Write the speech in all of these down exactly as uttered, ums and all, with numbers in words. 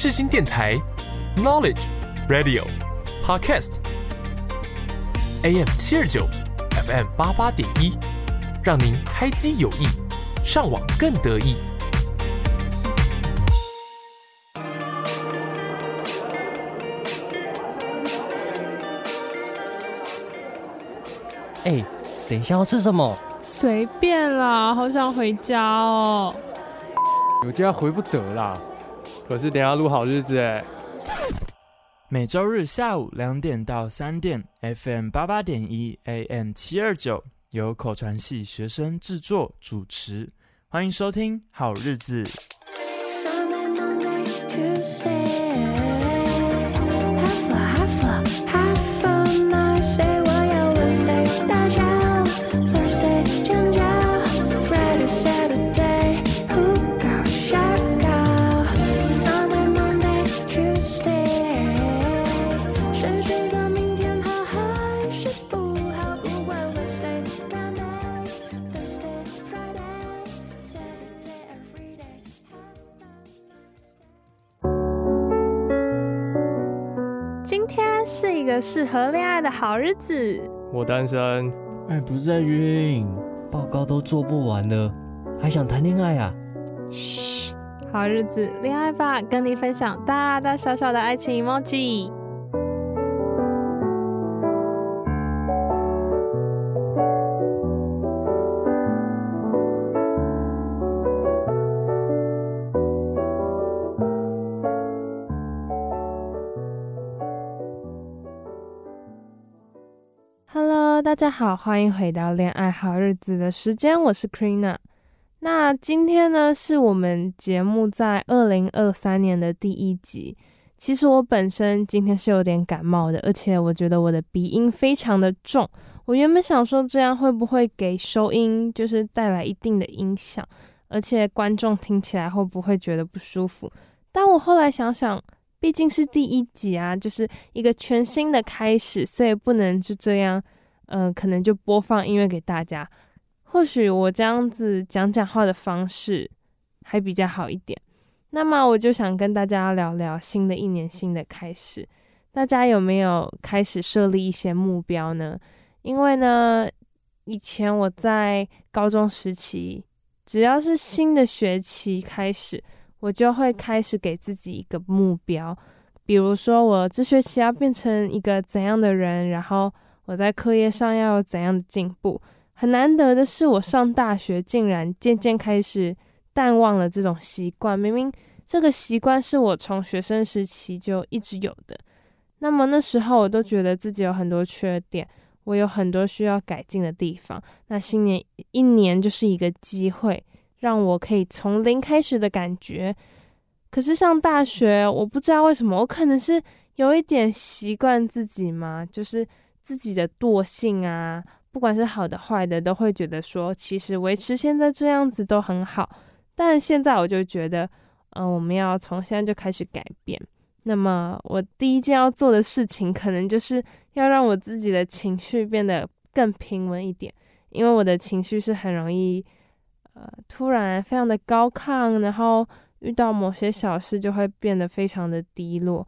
世新电台 Knowledge Radio Podcast A M 七二九 F M 八八点一，让您开机有益，上网更得意。哎、欸，等一下要吃什么？随便啦，好想回家哦。我家回不得啦，可是等一下录好日子哎。每周日下午两点到三点 ，F M 八八点一 A M 七二九，由口传系学生制作主持，欢迎收听《好日子》。适合恋爱的好日子。我单身。哎，不是在晕，报告都做不完了，还想谈恋爱啊？嘘，好日子，恋爱吧，跟你分享大大小小的爱情 emoji。大家好，欢迎回到恋爱好日子的时间，我是 Krina。 那今天呢，是我们节目在二零二三年的第一集。其实我本身今天是有点感冒的，而且我觉得我的鼻音非常的重。我原本想说这样会不会给收音就是带来一定的影响，而且观众听起来会不会觉得不舒服，但我后来想想毕竟是第一集啊，就是一个全新的开始，所以不能就这样呃，可能就播放音乐给大家。或许我这样子讲讲话的方式还比较好一点。那么我就想跟大家聊聊新的一年新的开始，大家有没有开始设立一些目标呢？因为呢，以前我在高中时期，只要是新的学期开始，我就会开始给自己一个目标，比如说我这学期要变成一个怎样的人，然后我在课业上要有怎样的进步。很难得的是，我上大学竟然渐渐开始淡忘了这种习惯，明明这个习惯是我从学生时期就一直有的。那么那时候我都觉得自己有很多缺点，我有很多需要改进的地方。那新年一年就是一个机会，让我可以从零开始的感觉。可是上大学，我不知道为什么，我可能是有一点习惯自己嘛，就是自己的惰性啊，不管是好的坏的，都会觉得说其实维持现在这样子都很好。但现在我就觉得嗯、呃，我们要从现在就开始改变。那么我第一件要做的事情，可能就是要让我自己的情绪变得更平稳一点。因为我的情绪是很容易呃，突然非常的高亢，然后遇到某些小事就会变得非常的低落。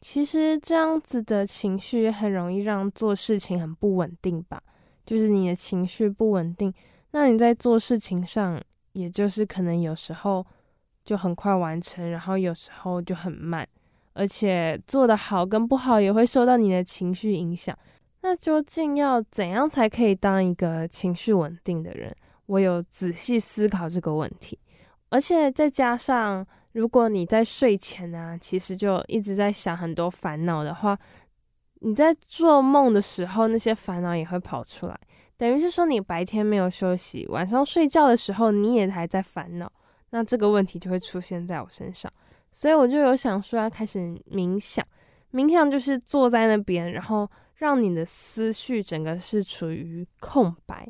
其实这样子的情绪很容易让做事情很不稳定吧，就是你的情绪不稳定，那你在做事情上，也就是可能有时候就很快完成，然后有时候就很慢，而且做得好跟不好也会受到你的情绪影响。那究竟要怎样才可以当一个情绪稳定的人？我有仔细思考这个问题，而且再加上如果你在睡前啊，其实就一直在想很多烦恼的话，你在做梦的时候，那些烦恼也会跑出来。等于是说你白天没有休息，晚上睡觉的时候你也还在烦恼，那这个问题就会出现在我身上。所以我就有想说要开始冥想。冥想就是坐在那边，然后让你的思绪整个是处于空白。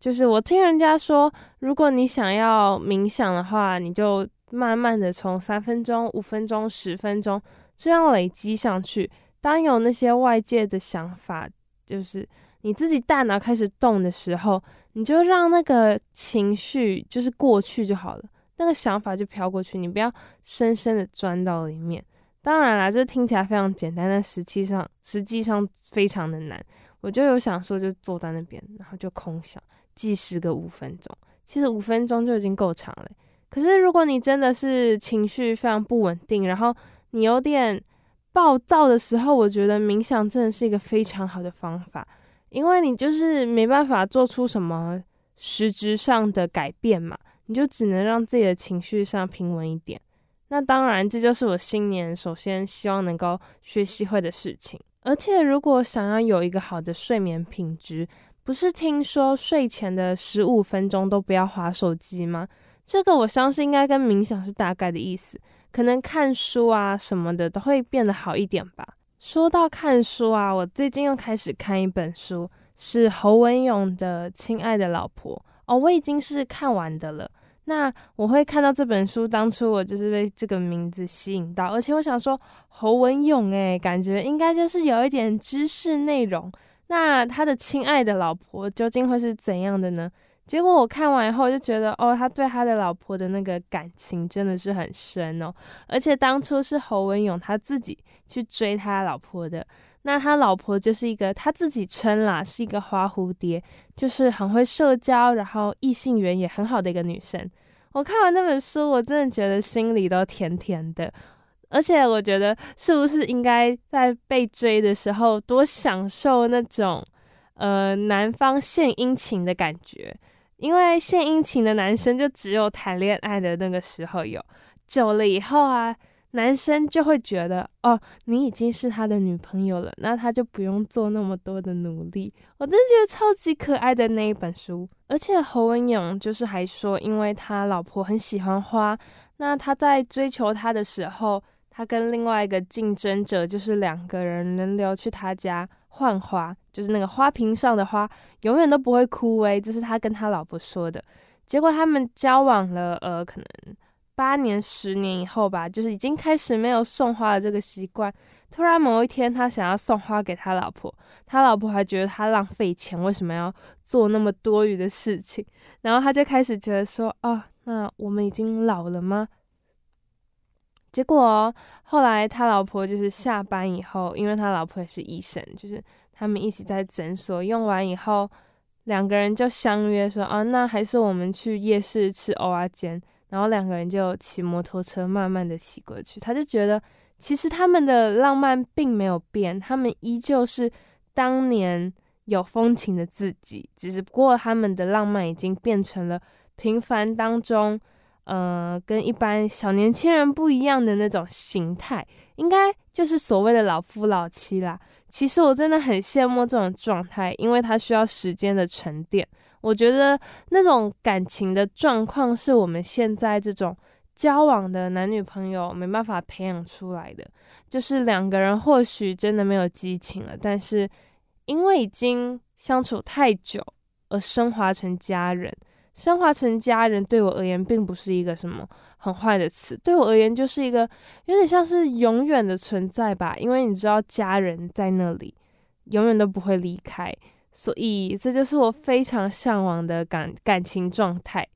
就是我听人家说，如果你想要冥想的话，你就慢慢的从三分钟、五分钟、十分钟这样累积上去。当有那些外界的想法，就是你自己大脑开始动的时候，你就让那个情绪就是过去就好了。那个想法就飘过去，你不要深深的钻到里面。当然啦，这听起来非常简单，但实际上实际上非常的难。我就有想说就坐在那边，然后就空想计时个五分钟，其实五分钟就已经够长了。可是如果你真的是情绪非常不稳定，然后你有点暴躁的时候，我觉得冥想真的是一个非常好的方法，因为你就是没办法做出什么实质上的改变嘛，你就只能让自己的情绪上平稳一点。那当然这就是我新年首先希望能够学习会的事情。而且如果想要有一个好的睡眠品质，不是听说睡前的十五分钟都不要滑手机吗？这个我相信应该跟冥想是大概的意思，可能看书啊什么的都会变得好一点吧。说到看书啊，我最近又开始看一本书，是侯文咏的《亲爱的老婆》哦，我已经是看完的了。那我会看到这本书，当初我就是被这个名字吸引到，而且我想说侯文咏诶，感觉应该就是有一点知识内容，那他的亲爱的老婆究竟会是怎样的呢？结果我看完以后就觉得哦，他对他的老婆的那个感情真的是很深哦，而且当初是侯文咏他自己去追他老婆的。那他老婆就是一个，他自己称啦是一个花蝴蝶，就是很会社交，然后异性缘也很好的一个女生。我看完那本书，我真的觉得心里都甜甜的，而且我觉得是不是应该在被追的时候多享受那种呃男方献殷勤的感觉，因为献殷勤的男生就只有谈恋爱的那个时候有，久了以后啊，男生就会觉得哦，你已经是他的女朋友了，那他就不用做那么多的努力。我真的觉得超级可爱的那一本书。而且侯文咏就是还说，因为他老婆很喜欢花，那他在追求他的时候，他跟另外一个竞争者就是两个人轮流去他家换花，就是那个花瓶上的花永远都不会枯萎，这是他跟他老婆说的。结果他们交往了呃可能八年十年以后吧，就是已经开始没有送花的这个习惯。突然某一天他想要送花给他老婆，他老婆还觉得他浪费钱，为什么要做那么多余的事情，然后他就开始觉得说哦，那我们已经老了吗？结果、哦、后来他老婆就是下班以后，因为他老婆也是医生，就是他们一起在诊所用完以后，两个人就相约说啊，那还是我们去夜市吃蚵仔煎，然后两个人就骑摩托车慢慢的骑过去。他就觉得其实他们的浪漫并没有变，他们依旧是当年有风情的自己，只是不过他们的浪漫已经变成了平凡当中呃，跟一般小年轻人不一样的那种形态，应该就是所谓的老夫老妻啦。其实我真的很羡慕这种状态，因为它需要时间的沉淀。我觉得那种感情的状况是我们现在这种交往的男女朋友没办法培养出来的，就是两个人或许真的没有激情了，但是因为已经相处太久而升华成家人。升华成家人对我而言并不是一个什么很坏的词，对我而言就是一个有点像是永远的存在吧，因为你知道家人在那里永远都不会离开，所以这就是我非常向往的感感情状态。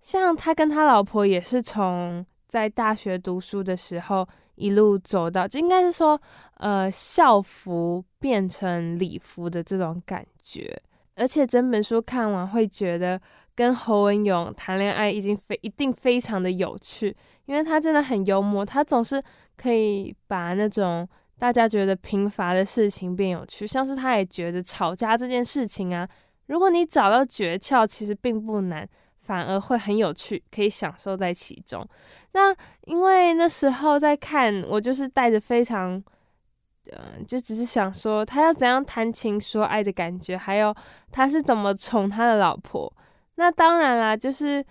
像他跟他老婆也是从在大学读书的时候一路走到，就应该是说呃校服变成礼服的这种感觉。而且整本书看完会觉得跟侯文咏谈恋爱已经非一定非常的有趣，因为他真的很幽默，他总是可以把那种大家觉得贫乏的事情变有趣，像是他也觉得吵架这件事情啊，如果你找到诀窍其实并不难，反而会很有趣，可以享受在其中。那因为那时候在看，我就是带着非常嗯，就只是想说他要怎样谈情说爱的感觉，还有他是怎么宠他的老婆。那当然啦，就是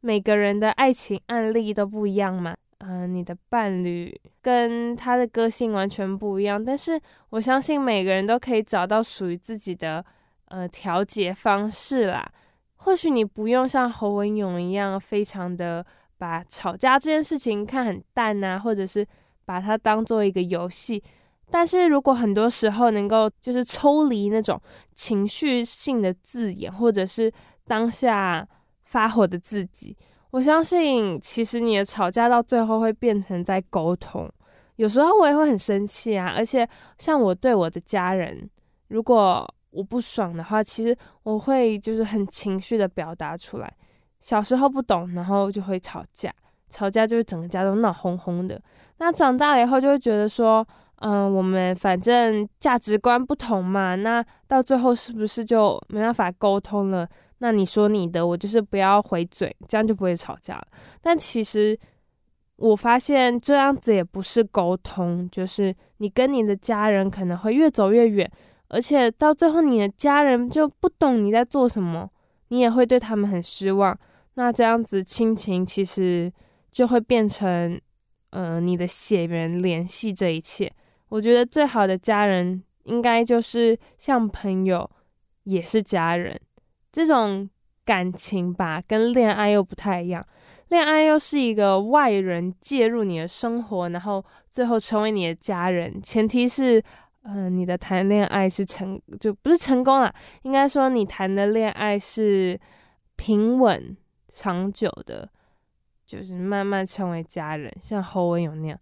每个人的爱情案例都不一样嘛，嗯、呃，你的伴侣跟他的个性完全不一样，但是我相信每个人都可以找到属于自己的呃调节方式啦。或许你不用像侯文咏一样，非常的把吵架这件事情看很淡啊，或者是把它当做一个游戏。但是如果很多时候能够就是抽离那种情绪性的字眼，或者是当下发火的自己，我相信其实你的吵架到最后会变成在沟通。有时候我也会很生气啊，而且像我对我的家人，如果我不爽的话，其实我会就是很情绪的表达出来。小时候不懂，然后就会吵架，吵架就是整个家都闹哄哄的。那长大了以后就会觉得说，嗯、呃，我们反正价值观不同嘛，那到最后是不是就没办法沟通了？那你说你的，我就是不要回嘴，这样就不会吵架了。但其实我发现这样子也不是沟通，就是你跟你的家人可能会越走越远，而且到最后你的家人就不懂你在做什么，你也会对他们很失望。那这样子亲情其实就会变成呃，你的血缘联系这一切。我觉得最好的家人应该就是像朋友也是家人这种感情吧，跟恋爱又不太一样。恋爱又是一个外人介入你的生活，然后最后成为你的家人，前提是嗯、呃，你的谈恋爱是成就不是成功啦，应该说你谈的恋爱是平稳长久的，就是慢慢成为家人，像侯文咏那样。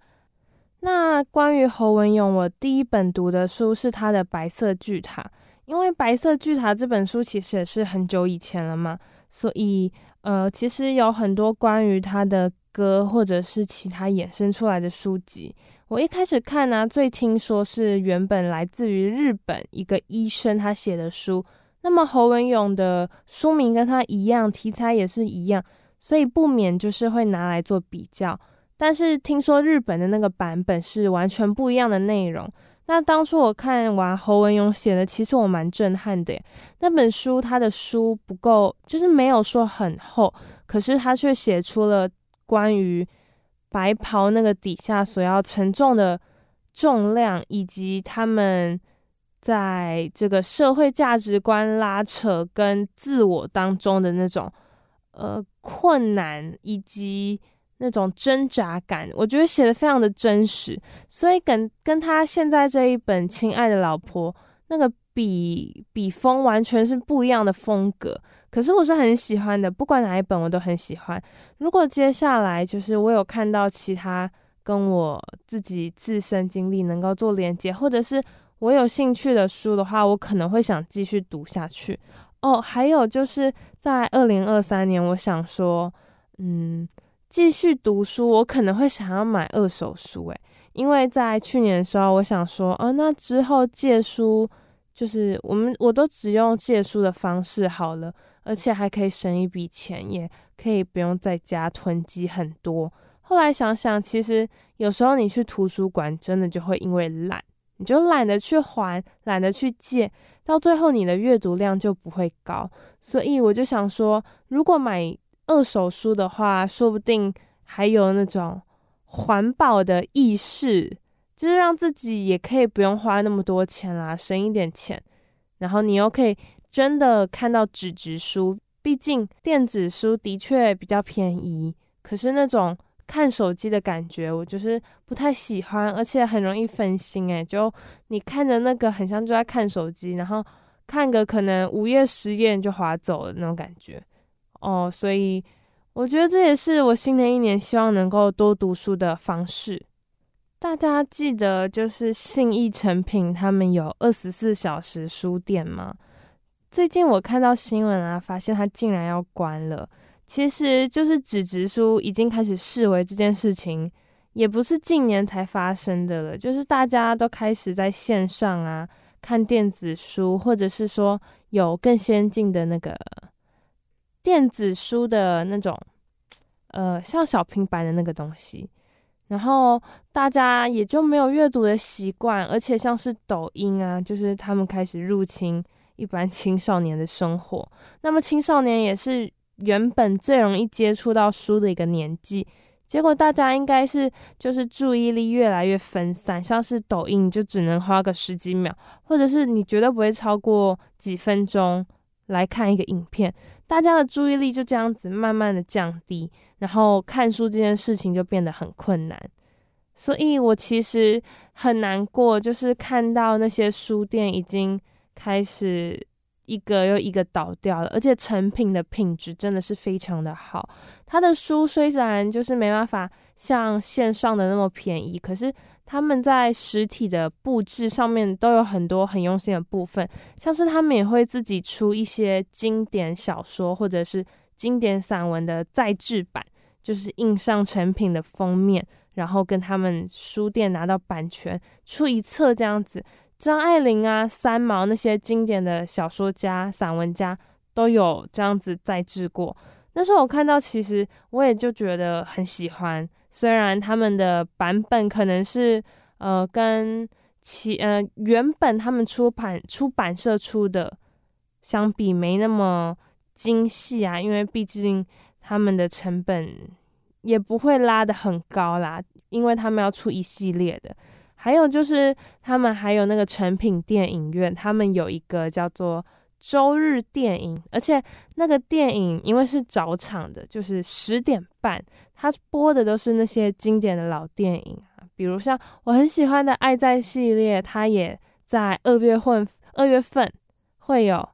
那关于侯文咏，我第一本读的书是他的《白色巨塔》，因为《白色巨塔》这本书其实也是很久以前了嘛，所以呃，其实有很多关于他的歌或者是其他衍生出来的书籍。我一开始看啊，最听说是原本来自于日本一个医生他写的书。那么侯文咏的书名跟他一样，题材也是一样，所以不免就是会拿来做比较。但是听说日本的那个版本是完全不一样的内容。那当初我看完侯文咏写的，其实我蛮震撼的耶。那本书他的书不够，就是没有说很厚，可是他却写出了关于白袍那个底下所要承重的重量，以及他们在这个社会价值观拉扯跟自我当中的那种呃困难以及那种挣扎感，我觉得写得非常的真实，所以跟跟他现在这一本《亲爱的老婆》那个笔笔锋完全是不一样的风格，可是我是很喜欢的，不管哪一本我都很喜欢。如果接下来就是我有看到其他跟我自己自身经历能够做连结，或者是我有兴趣的书的话，我可能会想继续读下去。哦，还有就是在二零二三年，我想说，嗯。继续读书，我可能会想要买二手书诶，因为在去年的时候，我想说，哦，那之后借书就是我们我都只用借书的方式好了，而且还可以省一笔钱，也可以不用在家囤积很多。后来想想，其实有时候你去图书馆，真的就会因为懒，你就懒得去还，懒得去借，到最后你的阅读量就不会高。所以我就想说，如果买二手书的话，说不定还有那种环保的意识，就是让自己也可以不用花那么多钱啦，省一点钱，然后你又可以真的看到纸质书，毕竟电子书的确比较便宜，可是那种看手机的感觉我就是不太喜欢，而且很容易分心耶，就你看着那个很像就在看手机，然后看个可能五页十页就滑走了那种感觉哦，所以我觉得这也是我新的一年希望能够多读书的方式。大家记得就是信义诚品他们有二十四小时书店吗？最近我看到新闻啊，发现它竟然要关了。其实就是纸质书已经开始式微这件事情，也不是近年才发生的了，就是大家都开始在线上啊看电子书，或者是说有更先进的那个电子书的那种呃，像小平板的那个东西，然后大家也就没有阅读的习惯，而且像是抖音啊，就是他们开始入侵一般青少年的生活。那么青少年也是原本最容易接触到书的一个年纪，结果大家应该是就是注意力越来越分散，像是抖音就只能花个十几秒，或者是你绝对不会超过几分钟来看一个影片，大家的注意力就这样子慢慢的降低，然后看书这件事情就变得很困难。所以我其实很难过，就是看到那些书店已经开始一个又一个倒掉了，而且成品的品质真的是非常的好。他的书虽然就是没办法像线上的那么便宜，可是他们在实体的布置上面都有很多很用心的部分，像是他们也会自己出一些经典小说或者是经典散文的再制版，就是印上成品的封面，然后跟他们书店拿到版权出一册这样子。张爱玲啊、三毛那些经典的小说家、散文家都有这样子再制过。那时候我看到，其实我也就觉得很喜欢，虽然他们的版本可能是呃跟其呃原本他们出版出版社出的相比没那么精细啊，因为毕竟他们的成本也不会拉得很高啦，因为他们要出一系列的。还有就是他们还有那个成品电影院，他们有一个叫做周日电影，而且那个电影因为是早场的，就是十点半，他播的都是那些经典的老电影啊，比如像我很喜欢的《爱在》系列，他也在二月份二月份会有。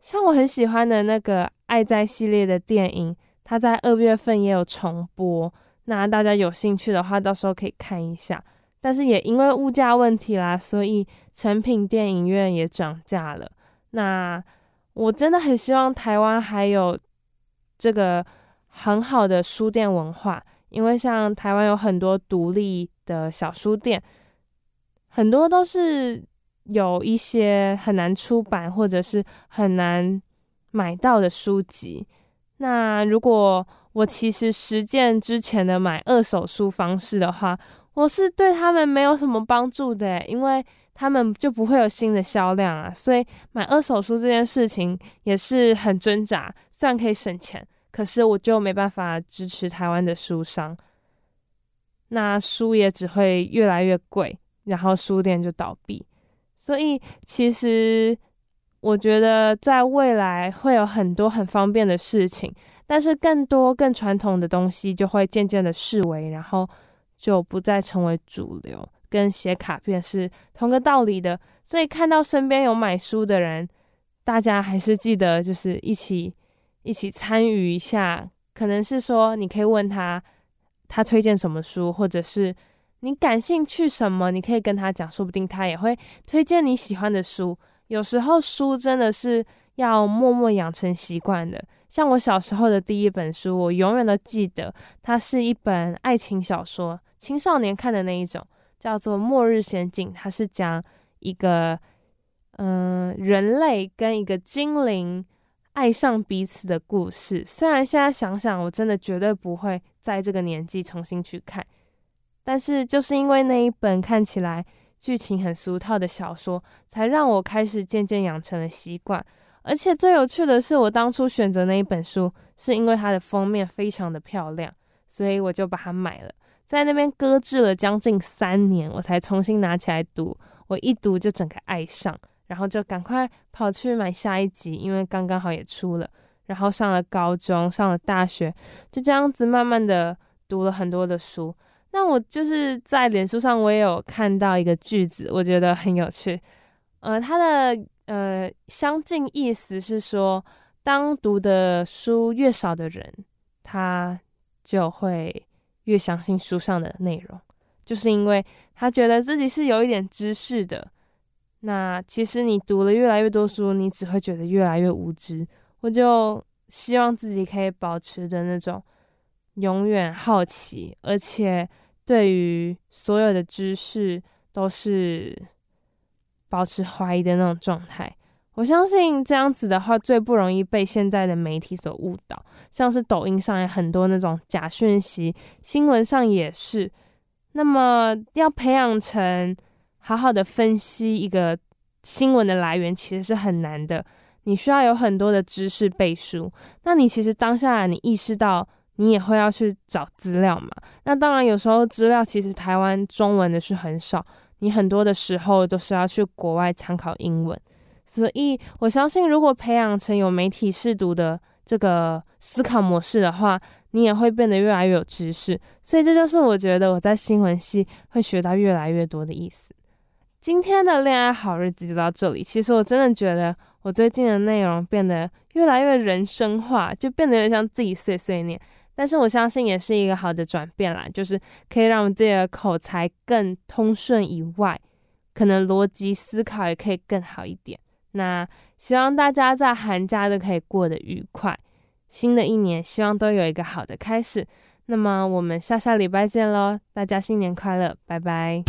像我很喜欢的那个《爱在》系列的电影，他在二月份也有重播，那大家有兴趣的话，到时候可以看一下。但是也因为物价问题啦，所以成品电影院也涨价了。那我真的很希望台湾还有这个很好的书店文化，因为像台湾有很多独立的小书店，很多都是有一些很难出版或者是很难买到的书籍。那如果我其实实践之前的买二手书方式的话，我是对他们没有什么帮助的，因为他们就不会有新的销量啊，所以买二手书这件事情也是很挣扎。虽然可以省钱，可是我就没办法支持台湾的书商，那书也只会越来越贵，然后书店就倒闭。所以其实我觉得在未来会有很多很方便的事情，但是更多更传统的东西就会渐渐的式微，然后就不再成为主流，跟写卡片是同个道理的。所以看到身边有买书的人，大家还是记得就是一起一起参与一下，可能是说你可以问他他推荐什么书，或者是你感兴趣什么，你可以跟他讲，说不定他也会推荐你喜欢的书。有时候书真的是要默默养成习惯的，像我小时候的第一本书，我永远都记得，它是一本爱情小说，青少年看的那一种，叫做《末日仙境》。它是讲一个嗯、呃、人类跟一个精灵爱上彼此的故事。虽然现在想想，我真的绝对不会在这个年纪重新去看，但是就是因为那一本看起来剧情很俗套的小说，才让我开始渐渐养成了习惯。而且最有趣的是，我当初选择那一本书是因为它的封面非常的漂亮，所以我就把它买了，在那边搁置了将近三年，我才重新拿起来读。我一读就整个爱上，然后就赶快跑去买下一集，因为刚刚好也出了。然后上了高中，上了大学，就这样子慢慢的读了很多的书。那我就是在脸书上我也有看到一个句子，我觉得很有趣，呃，它的呃，相近意思是说，当读的书越少的人，他就会越相信书上的内容，就是因为他觉得自己是有一点知识的。那其实你读了越来越多书，你只会觉得越来越无知。我就希望自己可以保持着那种永远好奇，而且对于所有的知识都是保持怀疑的那种状态。我相信这样子的话最不容易被现在的媒体所误导，像是抖音上也很多那种假讯息，新闻上也是。那么要培养成好好的分析一个新闻的来源其实是很难的，你需要有很多的知识背书。那你其实当下你意识到你也会要去找资料嘛，那当然有时候资料其实台湾中文的是很少，你很多的时候都是要去国外参考英文。所以我相信如果培养成有媒体识读的这个思考模式的话，你也会变得越来越有知识。所以这就是我觉得我在新闻系会学到越来越多的意思。今天的恋爱好日子就到这里，其实我真的觉得我最近的内容变得越来越人生化，就变得有点像自己碎碎念，但是我相信也是一个好的转变啦，就是可以让我自己的口才更通顺以外，可能逻辑思考也可以更好一点。那希望大家在寒假都可以过得愉快，新的一年希望都有一个好的开始。那么我们下下礼拜见咯，大家新年快乐，拜拜。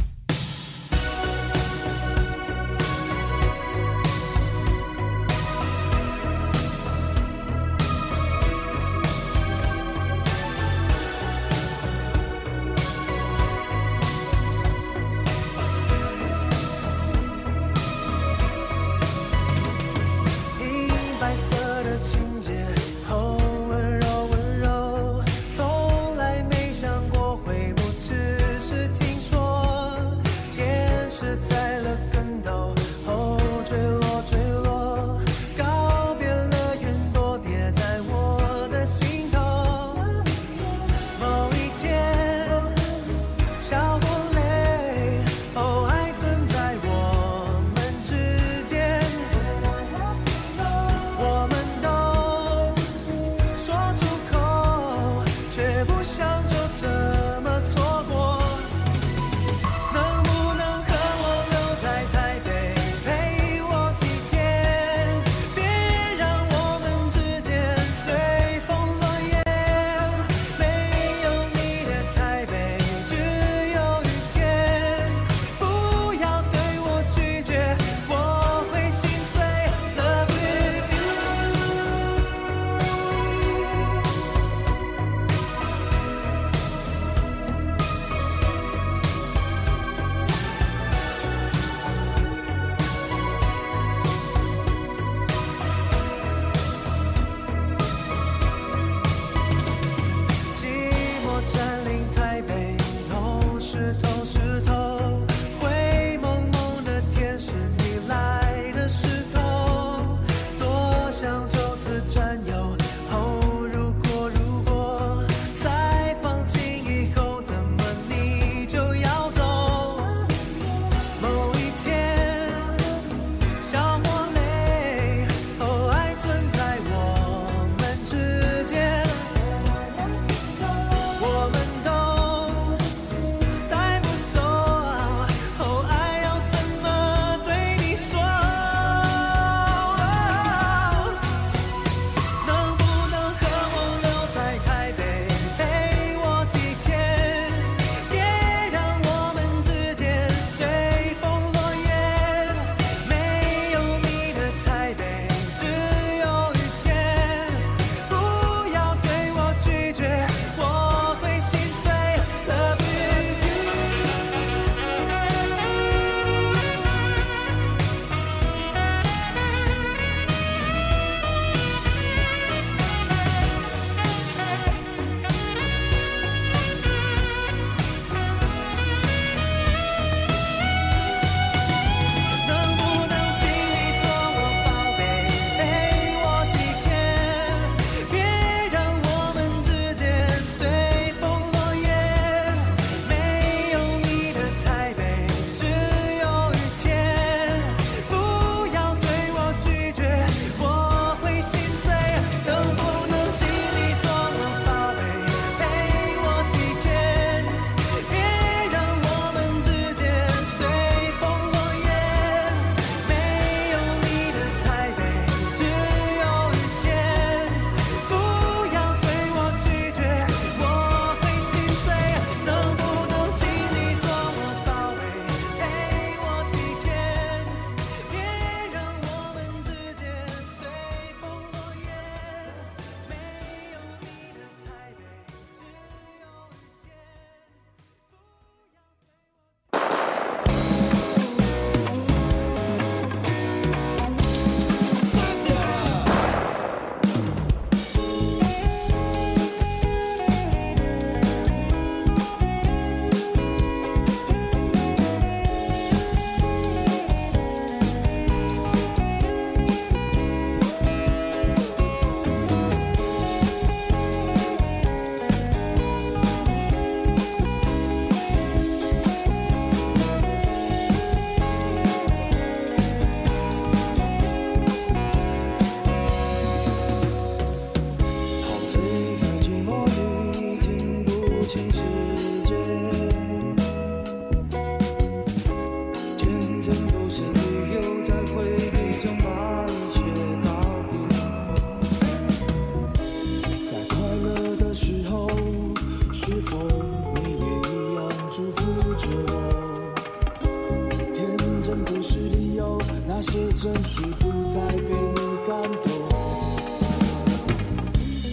真实不再被你感动。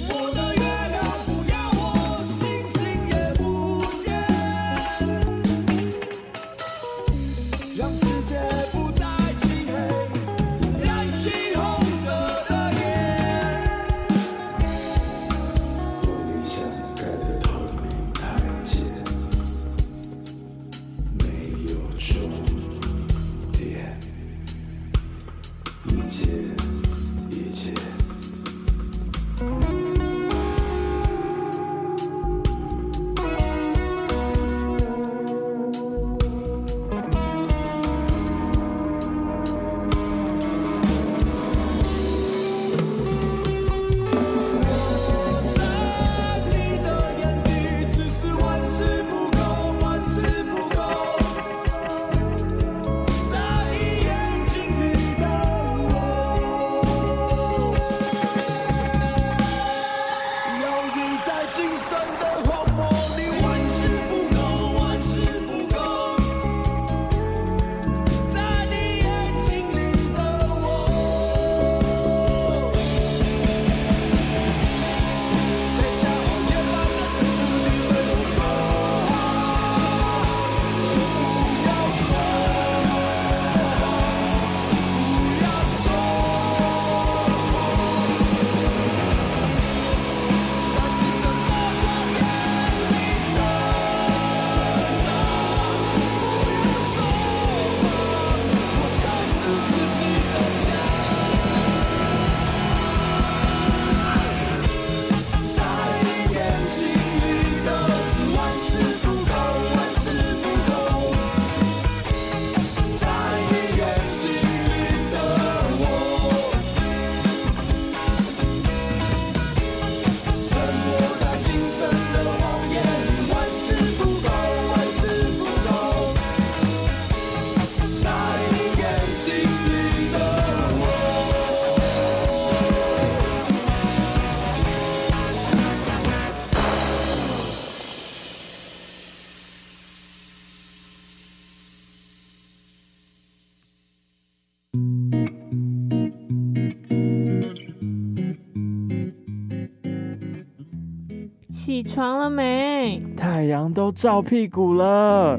我的月亮不要我，星星也不见，让世界不再漆黑，燃起红色的烟。我理想盖得透明台阶，没有终。一切，一切。起床了没？太阳都照屁股了。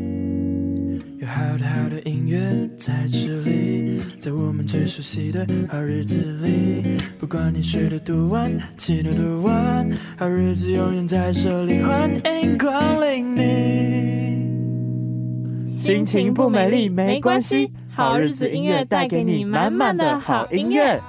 有好的好的音乐在这里，在我们最熟悉的好日子里，不管你睡得多晚，起得多晚，好日子永远在这里，欢迎光临你。心情不美丽没关系，好日子音乐带给你满满的好音乐。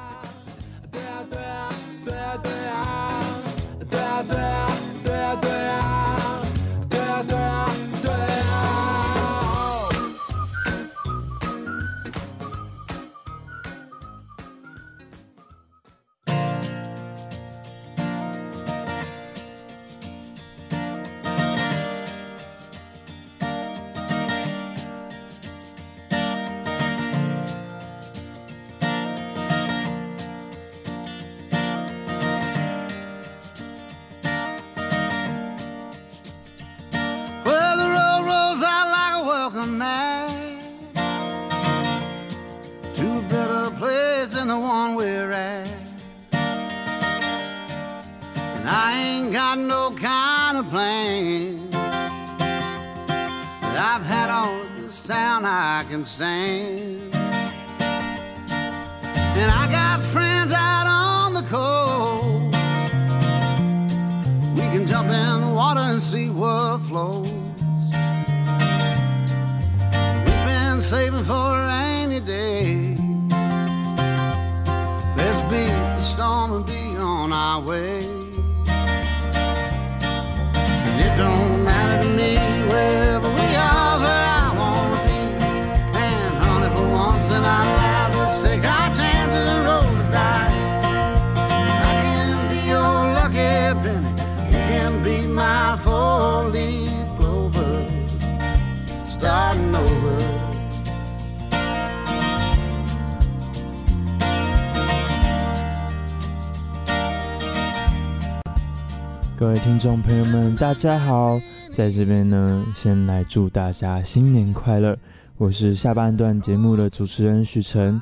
各位听众朋友们大家好，在这边呢先来祝大家新年快乐，我是下半段节目的主持人许晨。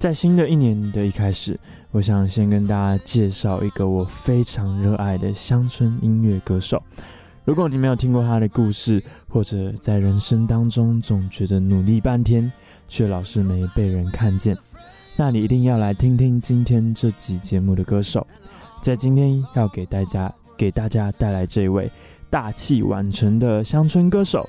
在新的一年的一开始，我想先跟大家介绍一个我非常热爱的乡村音乐歌手。如果你没有听过他的故事，或者在人生当中总觉得努力半天，却老是没被人看见，那你一定要来听听今天这集节目的歌手。在今天要给大家给大家带来这位大器晚成的乡村歌手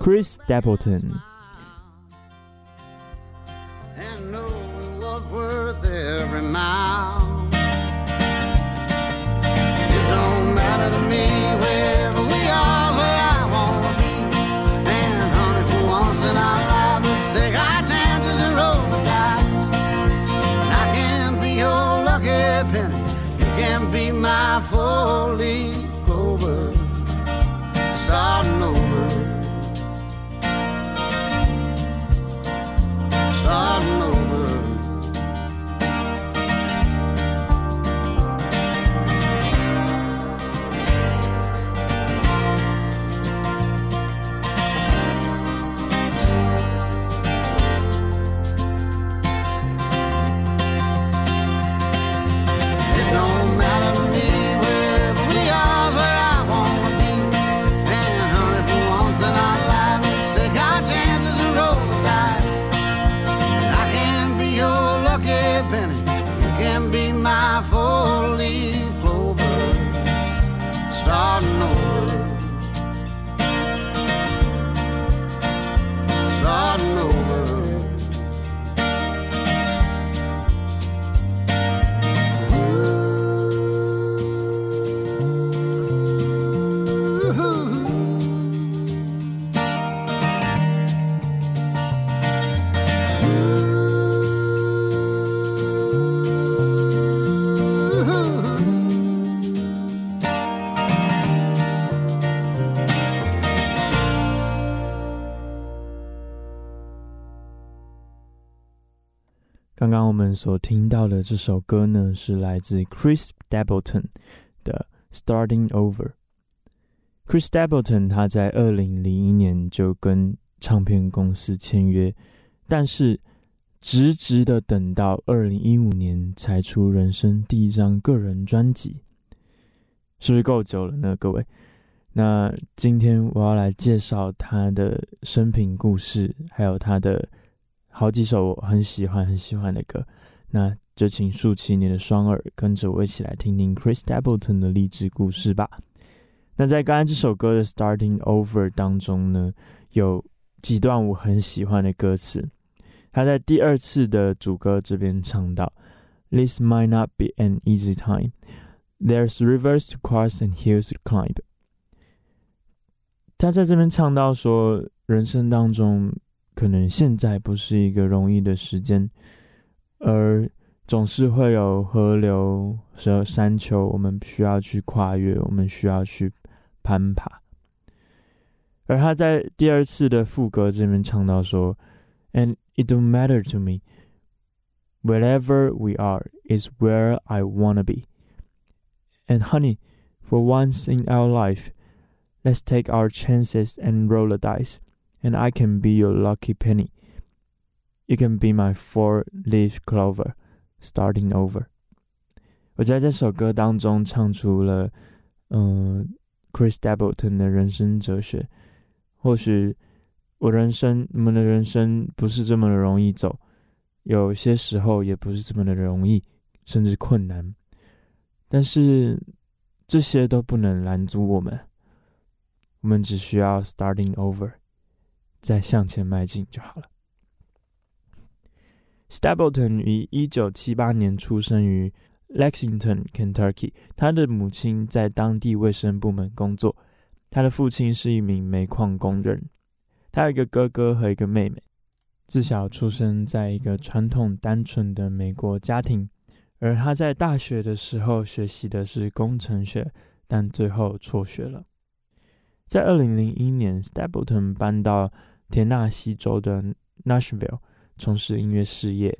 Chris Stapleton。And no one was worth every mile. It don't matter to me wherever we are, where I wanna be. And honey, for once in our lives, let's take our chances and roll the dice. And I can be your lucky penny, you can be my four-leaf clover. Starting over, starting over. It don't matter to me where we are, where I wanna be. My four-leaf clover, starting over, starting over.刚刚我们所听到的这首歌呢，是来自 Chris Stapleton 的 Starting Over。 Chris Stapleton 他在二零零一年就跟唱片公司签约，但是直直的等到二零一五年才出人生第一张个人专辑。是不是够久了呢，各位？那今天我要来介绍他的生平故事，还有他的好几首我很喜欢很喜欢的歌，那就请竖起你的双耳，跟着我一起来听听 Chris Stapleton 的励志故事吧。那在刚才这首歌的 Starting Over 当中呢，有几段我很喜欢的歌词。他在第二次的主歌这边唱到 This might not be an easy time, There's rivers to cross and hills to climb。 他在这边唱到说，人生当中可能现在不是一个容易的时间，而总是会有河流、山丘，我们需要去跨越，我们需要去攀爬。而他在第二次的副歌这边唱到说 And it don't matter to me, Wherever we are is where I wanna be. And honey, for once in our life, Let's take our chances and roll the dice.And I can be your lucky penny. You can be my four-leaf clover, starting over. 我在这首歌当中唱出了，嗯、呃、，Chris Stapleton 的人生哲学。或许我人生，我们的人生不是这么的容易走，有些时候也不是这么的容易，甚至困难。但是这些都不能拦阻我们，我们只需要 starting over。再向前迈进就好了。Stapleton 于一九七八年出生于 Lexington, Kentucky。他的母亲在当地卫生部门工作，他的父亲是一名煤矿工人。他有一个哥哥和一个妹妹。自小出生在一个传统单纯的美国家庭，而他在大学的时候学习的是工程学，但最后辍学了。在二零零一年 Stapleton 搬到田纳西州的 Nashville 从事音乐事业。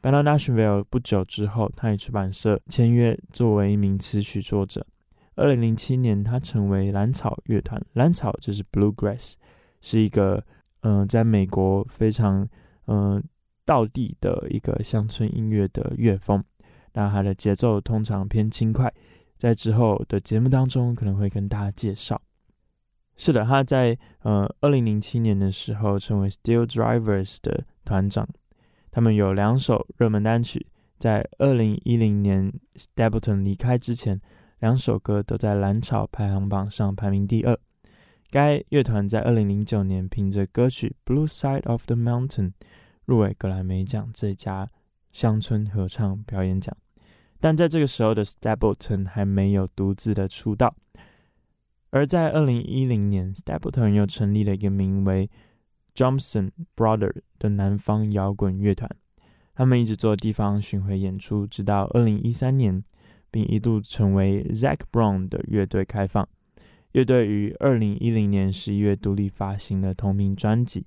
搬到 Nashville 不久之后，他与出版社签约，作为一名词曲作者。二零零七年他成为蓝草乐团，蓝草就是 Bluegrass， 是一个、呃、在美国非常、呃、道地的一个乡村音乐的乐风，那它的节奏通常偏轻快，在之后的节目当中可能会跟大家介绍。是的，他在呃二零零七年的时候成为 SteelDrivers 的团长，他们有两首热门单曲，在二零一零年 Stapleton 离开之前，两首歌都在蓝草排行榜上排名第二。该乐团在二零零九年凭着歌曲 Blue Side of the Mountain 入围格莱美奖最佳乡村合唱表演奖，但在这个时候的 Stapleton 还没有独自的出道。而在二零一零年 Stapleton 又成立了一个名为 Johnson Brothers 的南方摇滚乐团，他们一直做地方巡回演出，直到二零一三年，并一度成为 Zac Brown 的乐队开放。乐队于二零一零年十一月独立发行了同名专辑。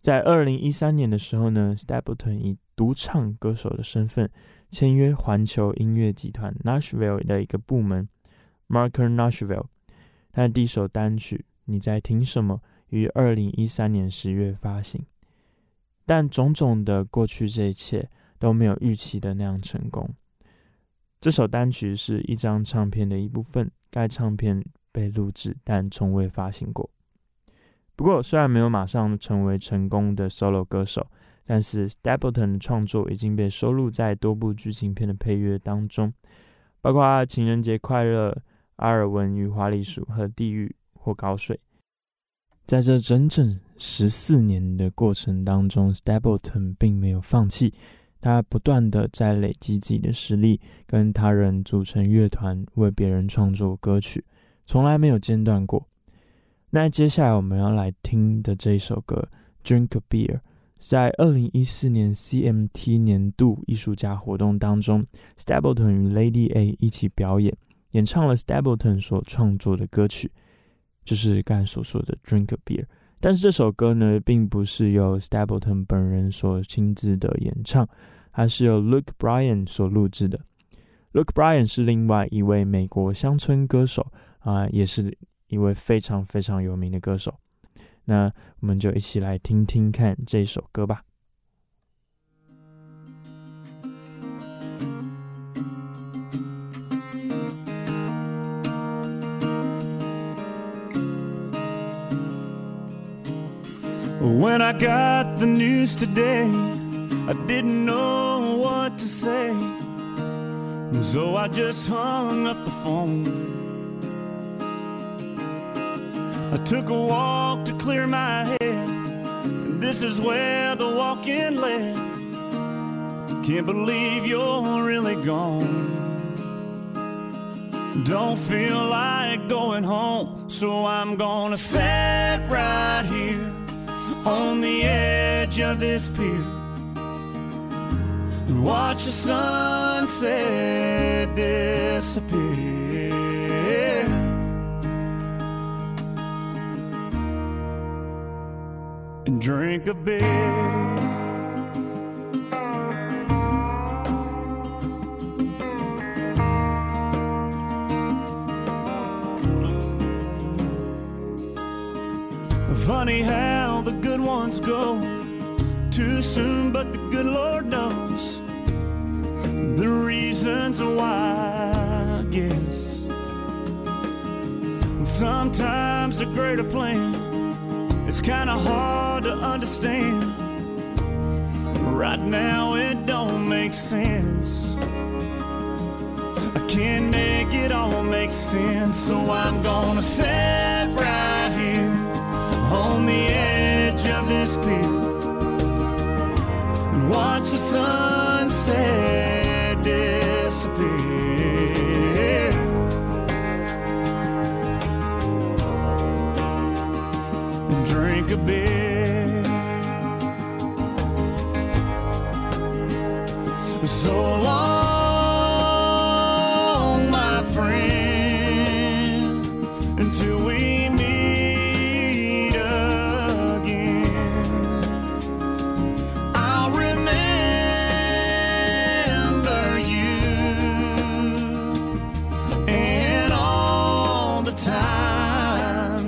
在二零一三年的时候呢， Stapleton 以独唱歌手的身份签约环球音乐集团 Nashville 的一个部门 Marker Nashville， 他的第一首单曲你在听什么于二零一三年十月发行。但种种的过去，这一切都没有预期的那样成功。这首单曲是一张唱片的一部分，该唱片被录制但从未发行过。不过虽然没有马上成为成功的 solo 歌手，但是 Stapleton 的创作已经被收录在多部剧情片的配乐当中，包括情人节快乐、阿尔文与花栗鼠和地狱或高水。在这整整十四年的过程当中， Stapleton 并没有放弃，他不断的在累积自己的实力，跟他人组成乐团，为别人创作歌曲，从来没有间断过。那接下来我们要来听的这一首歌 Drink a Beer， 在二零一四年 C M T 年度艺术家活动当中， Stapleton 与 Lady A 一起表演，演唱了 Stapleton 所创作的歌曲，就是刚才所说的 Drink a Beer。 但是这首歌呢，并不是由 Stapleton 本人所亲自的演唱，它是由 Luke Bryan 所录制的。 Luke Bryan 是另外一位美国乡村歌手、呃、也是一位非常非常有名的歌手。那我们就一起来听听看这首歌吧。When I got the news today, I didn't know what to say, so I just hung up the phone. I took a walk to clear my head, and this is where the walk-in led. Can't believe you're really gone. Don't feel like going home, so I'm gonna sit right here on the edge of this pier and watch the sunset disappear. And drink a beer. Funny how the good ones go too soon, but the good Lord knows the reasons why, I guess. Sometimes a greater plan is kind of hard to understand. Right now it don't make sense. I can't make it all make sense, so I'm gonna sit right here on the edge of this pier and watch the sunset disappear. And drink a beer. So long, my friend, until we meet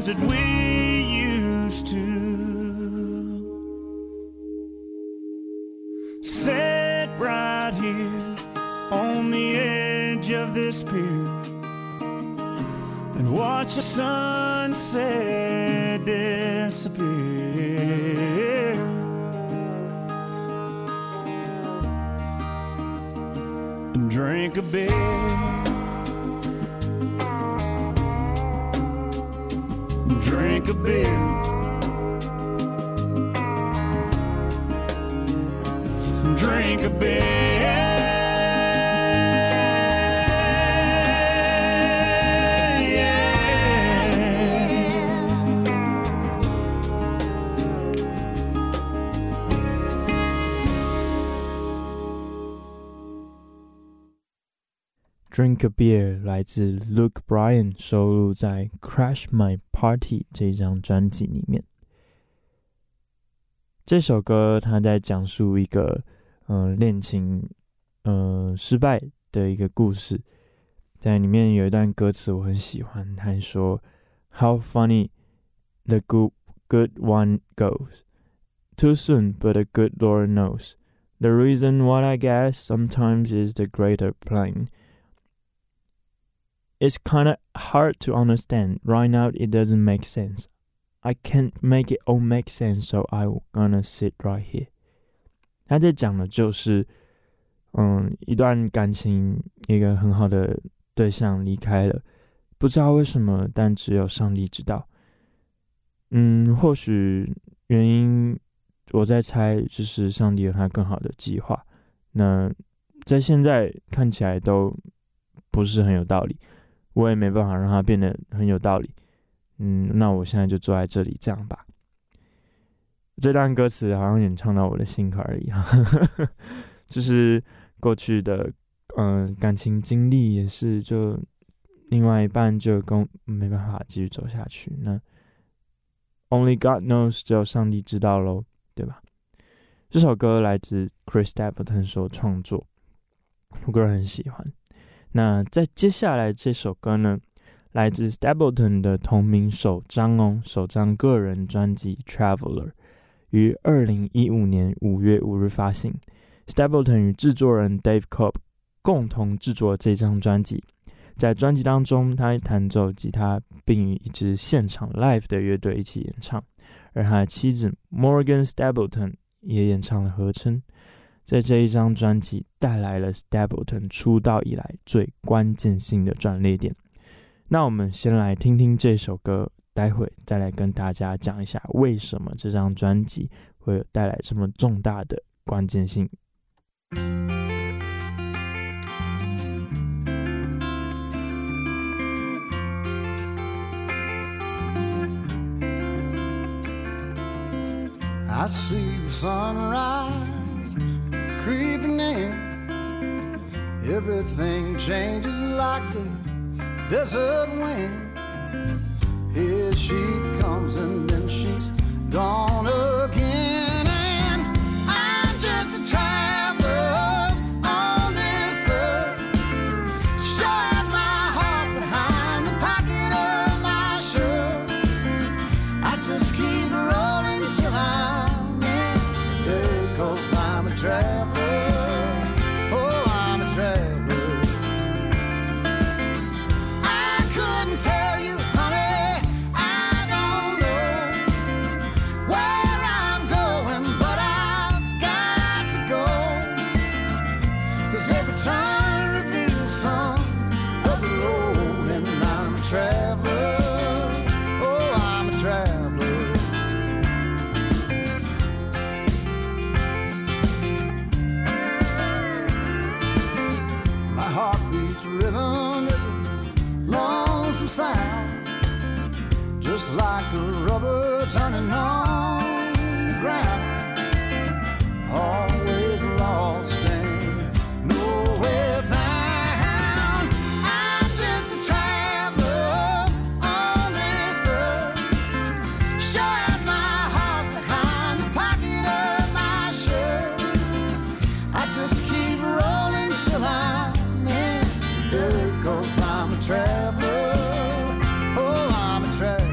that we used to. this pier and watch the sunset disappear. And drink a beer. Drink a beer. Drink a beer. Drink a beer 来自 Luke Bryan， 收录在 Crash My Party 这张专辑里面。这首歌他在讲述一个嗯、呃、恋情嗯、呃、失败的一个故事，在里面有一段歌词我很喜欢，他说 How funny the good good one goes, too soon but the good Lord knows, the reason what I guess sometimes is the greater plan.It's kinda hard to understand. Right now it doesn't make sense. I can't make it all make sense, so I'm gonna sit right here. 他在讲的就是嗯，一段感情，一个很好的对象离开了，不知道为什么，但只有上帝知道。嗯，或许原因我在猜，就是上帝有他更好的计划。那在现在看起来都不是很有道理，我也没办法让它变得很有道理。嗯，那我现在就坐在这里，这样吧。这段歌词好像演唱到我的心坎里，就是过去的嗯、呃、感情经历也是，就另外一半就跟没办法继续走下去。那 Only God knows， 只有上帝知道喽，对吧？这首歌来自 Chris Stapleton 所创作，我个人很喜欢。那在接下来这首歌呢，来自 Stapleton 的同名首张哦，首张个人专辑 Traveler， 于二零一五年五月五日发行。Stapleton 与制作人 Dave Cobb 共同制作这张专辑，在专辑当中，他弹奏吉他，并与一支现场 live 的乐队一起演唱，而他的妻子 Morgan Stapleton 也演唱了合声。在这一张专辑带来了 Stapleton 出道以来最关键性的转捩点。那我们先来听听这首歌，待会再来跟大家讲一下为什么这张专辑会带来这么重大的关键性。I see the sunrise creeping in, everything changes like the desert wind. Here she comes and then she's gone again, and I'm just a traveler on this earth, showing my heart behind the pocket of my shirt. I just keep rolling till I'm in there, 'cause I'm a traveler.Like a rubber turning on the ground, always lost and nowhere bound. I'm just a traveler on this earth, showing my heart behind the pocket of my shirt. I just keep rolling till I'm in there, 'cause I'm a traveler. Oh, I'm a traveler.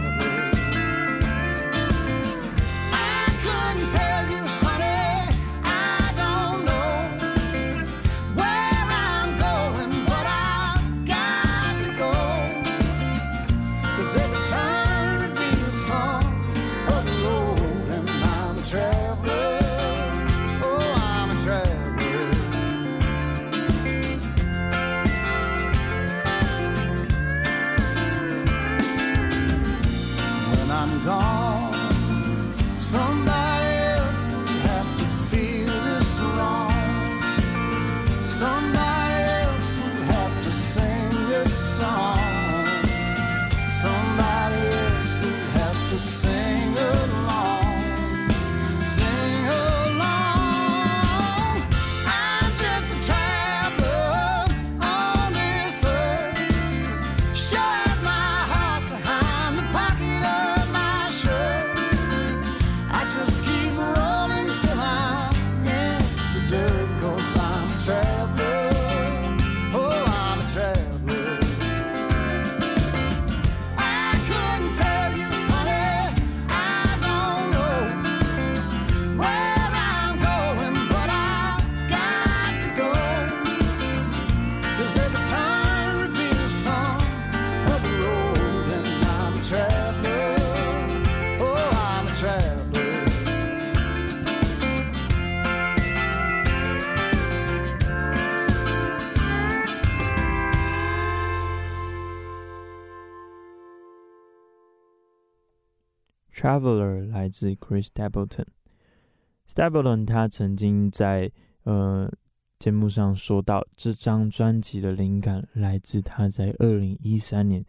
Traveler 来自 Chris Stapleton。Stapleton 他曾经在呃节目上说到，这张专辑的灵感来自他在二零一三年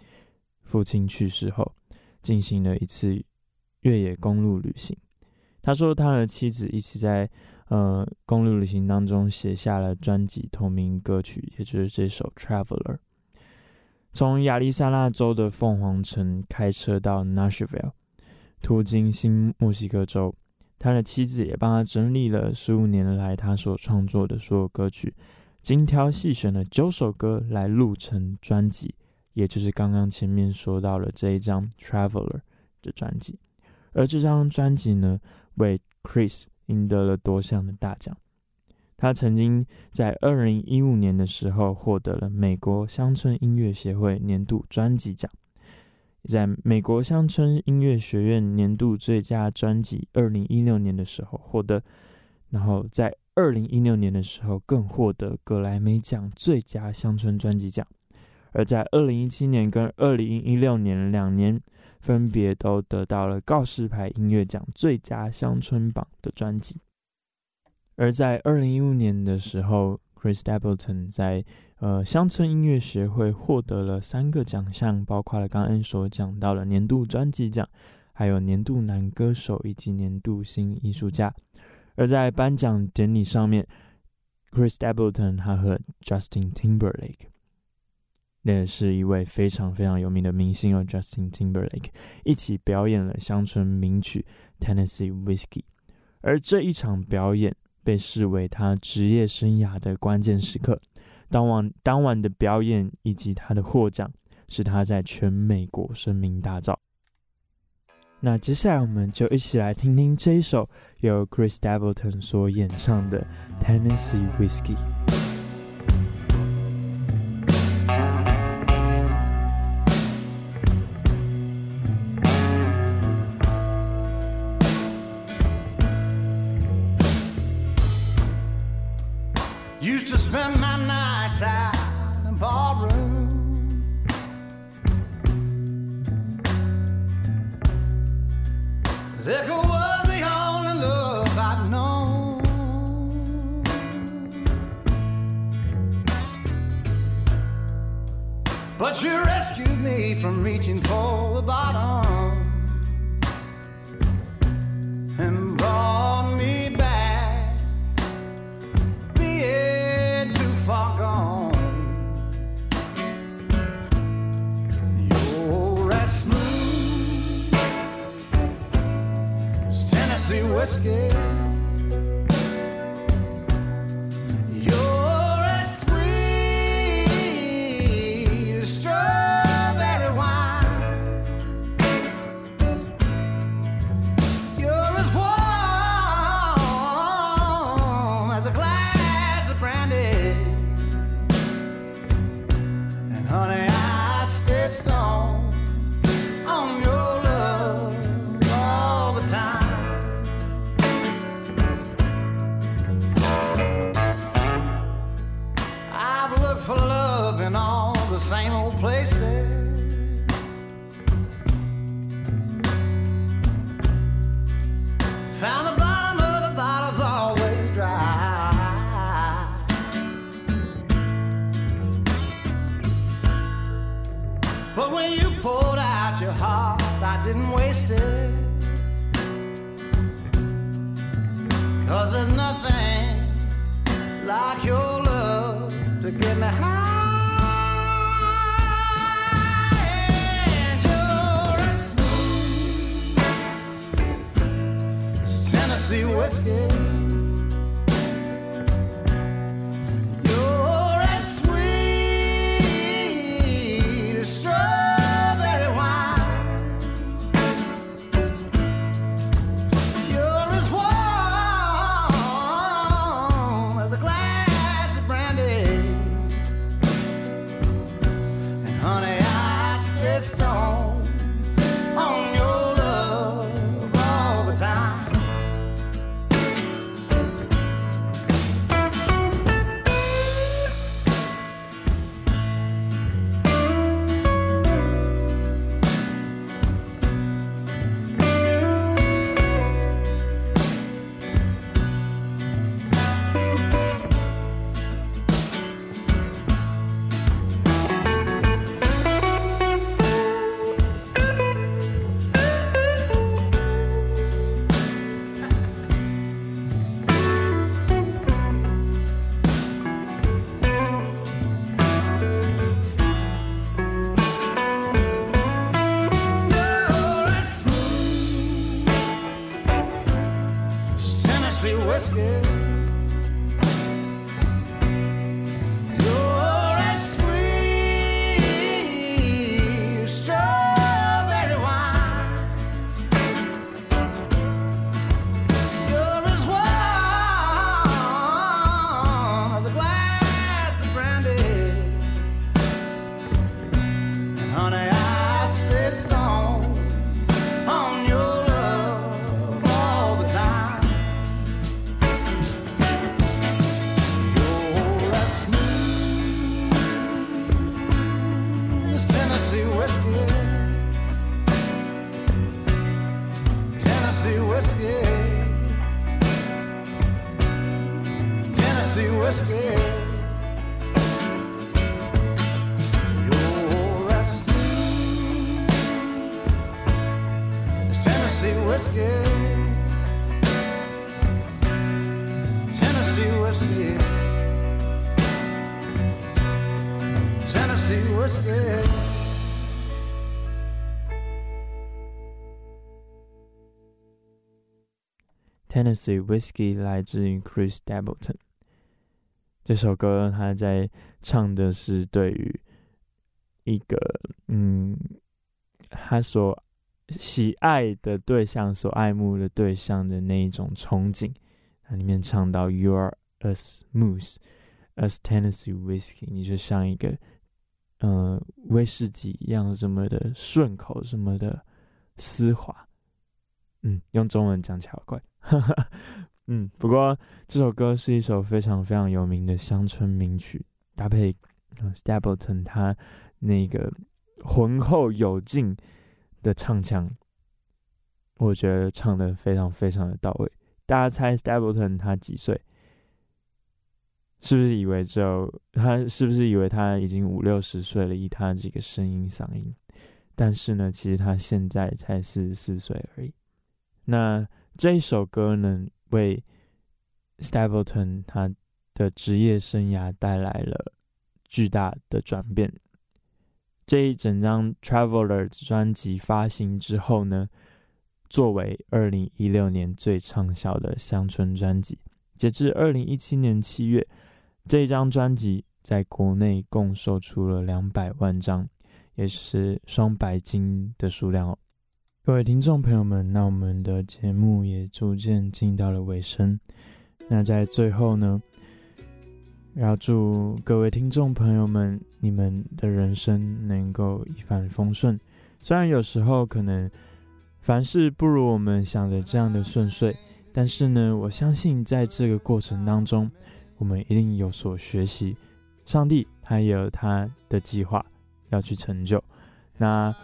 父亲去世后进行了一次越野公路旅行。他说他的妻子一起在呃公路旅行当中写下了专辑同名歌曲，也就是这首 Traveler。从亚利桑那州的凤凰城开车到 Nashville， 途经新墨西哥州，他的妻子也帮他整理了十五年来他所创作的所有歌曲，精挑细选了九首歌来录成专辑，也就是刚刚前面说到了这一张 Traveler 的专辑。而这张专辑呢，为 Chris 赢得了多项的大奖。他曾经在二零一五年的时候获得了美国乡村音乐协会年度专辑奖，在美国乡村音乐学院年度最佳专辑二零一六年的时候获得，然后在二零一六年的时候更获得格莱美奖最佳乡村专辑奖，而在二零一七年跟二零一六年两年分别都得到了告示牌音乐奖最佳乡村榜的专辑。而在二零一五年的时候 Chris Stapleton 在呃乡村音乐协会获得了三个奖项，包括了刚刚所讲到了年度专辑奖，还有年度男歌手以及年度新艺术家。而在颁奖典礼上面 Chris Stapleton 他和 Justin Timberlake， 那是一位非常非常有名的明星哦 Justin Timberlake 一起表演了乡村名曲 Tennessee Whiskey。 而这一场表演被视为他职业生涯的关键时刻，当晚, 当晚的表演以及他的获奖使他在全美国声名大噪。那接下来我们就一起来听听这一首由 Chris Stapleton 所演唱的 Tennessee Whiskey。 Used to spend my nights out in the ballroom, liquor was the only love I'd known. But you rescued me from reaching for the bottom and brought me back. Whiskey, you're as sweet as strawberry wine. You're as warm as a glass of brandy. And honey, I stay stoned on your love all the time. For love in all the same old places, found the bottom of the bottle's always dry. But when you poured out your heart, I didn't waste it, 'cause there's nothing like your love to get me high. And you're as smooth as Tennessee whiskey. You're as sweet as strawberry wine. You're as warm as a glass of brandy. Honey, I stay stoned on your love all the time. Tennessee whiskey. Tennessee Whiskey 来自于 Chris Stapleton。 这首歌他在唱的是对于一个嗯，他所喜爱的对象，所爱慕的对象的那一种憧憬。他里面唱到 You are as smooth as Tennessee Whiskey， 你就像一个呃威士忌一样，这么的顺口，这么的丝滑。嗯，用中文讲起来好怪。嗯，不过这首歌是一首非常非常有名的乡村名曲，搭配 Stapleton 他那个浑厚有劲的唱腔，我觉得唱得非常非常的到位。大家猜 Stapleton 他几岁？是不是以为只有他？是不是以为他已经五六十岁了？以他这个声音嗓音，但是呢，其实他现在才四十四岁而已。那这一首歌呢，为 Stapleton 他的职业生涯带来了巨大的转变。这一整张 Traveler 专辑发行之后呢，作为二零一六年最畅销的乡村专辑，截至二零一七年七月，这一张专辑在国内共售出了两百万张，也是双白金的数量哦。各位听众朋友们，那我们的节目也逐渐进到了尾声。那在最后呢，要祝各位听众朋友们，你们的人生能够一帆风顺。虽然有时候可能凡事不如我们想的这样的顺遂，但是呢，我相信在这个过程当中，我们一定有所学习。上帝他也有他的计划要去成就。那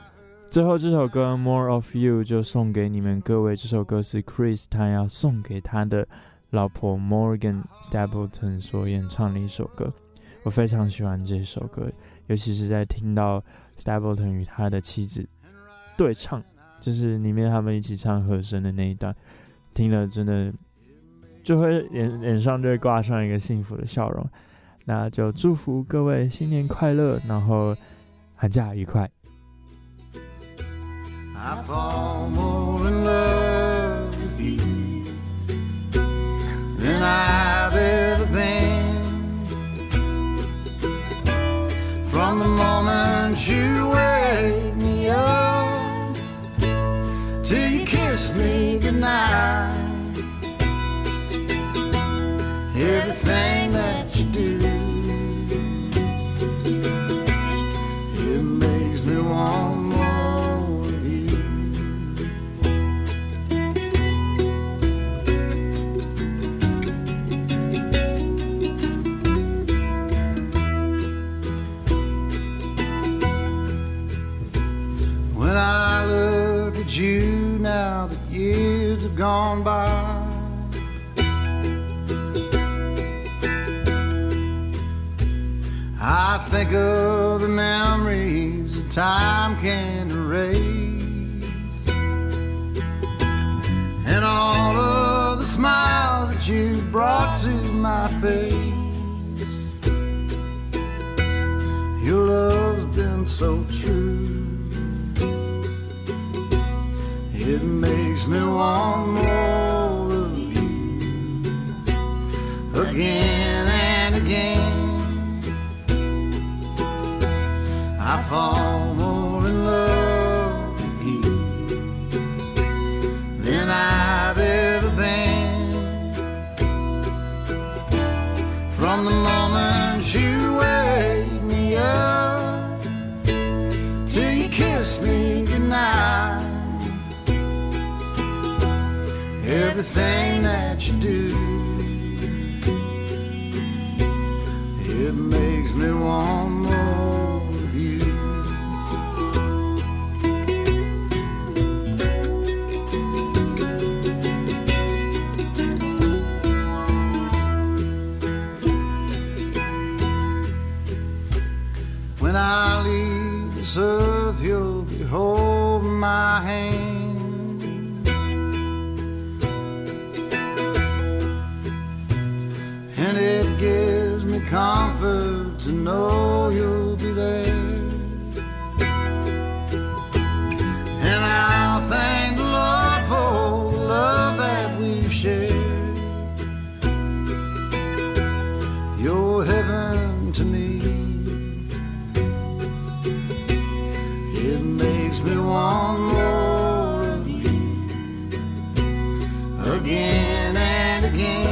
最后这首歌 More of You 就送给你们各位，这首歌是 Chris 他要送给他的老婆 Morgan Stapleton 所演唱的一首歌。我非常喜欢这首歌，尤其是在听到 Stapleton 与他的妻子对唱，就是里面他们一起唱和声的那一段，听了真的就会 脸, 脸上就会挂上一个幸福的笑容。那就祝福各位新年快乐，然后寒假愉快。I fall more in love with you than I've ever been. From the moment you wake me up till you kiss me goodnight, everything that you do, it makes me want you. Now that years have gone by, I think of the memories that time can't erase, and all of the smiles that you brought to my face. Your love's been so true, it makes me want more of you. you wake me up till you kiss me goodnight. Everything that you do, it makes me want more of you. When I leave this earth, you'll be holding my hand. And it gives me comfort to know you'll be there. And I'll thank the Lord for the love that we've shared. You're heaven to me. It makes me want more of you again and again.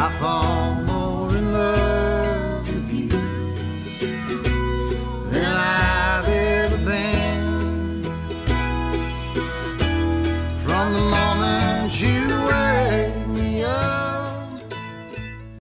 I fall more in love with you than I've ever been. From the moment you wake me up.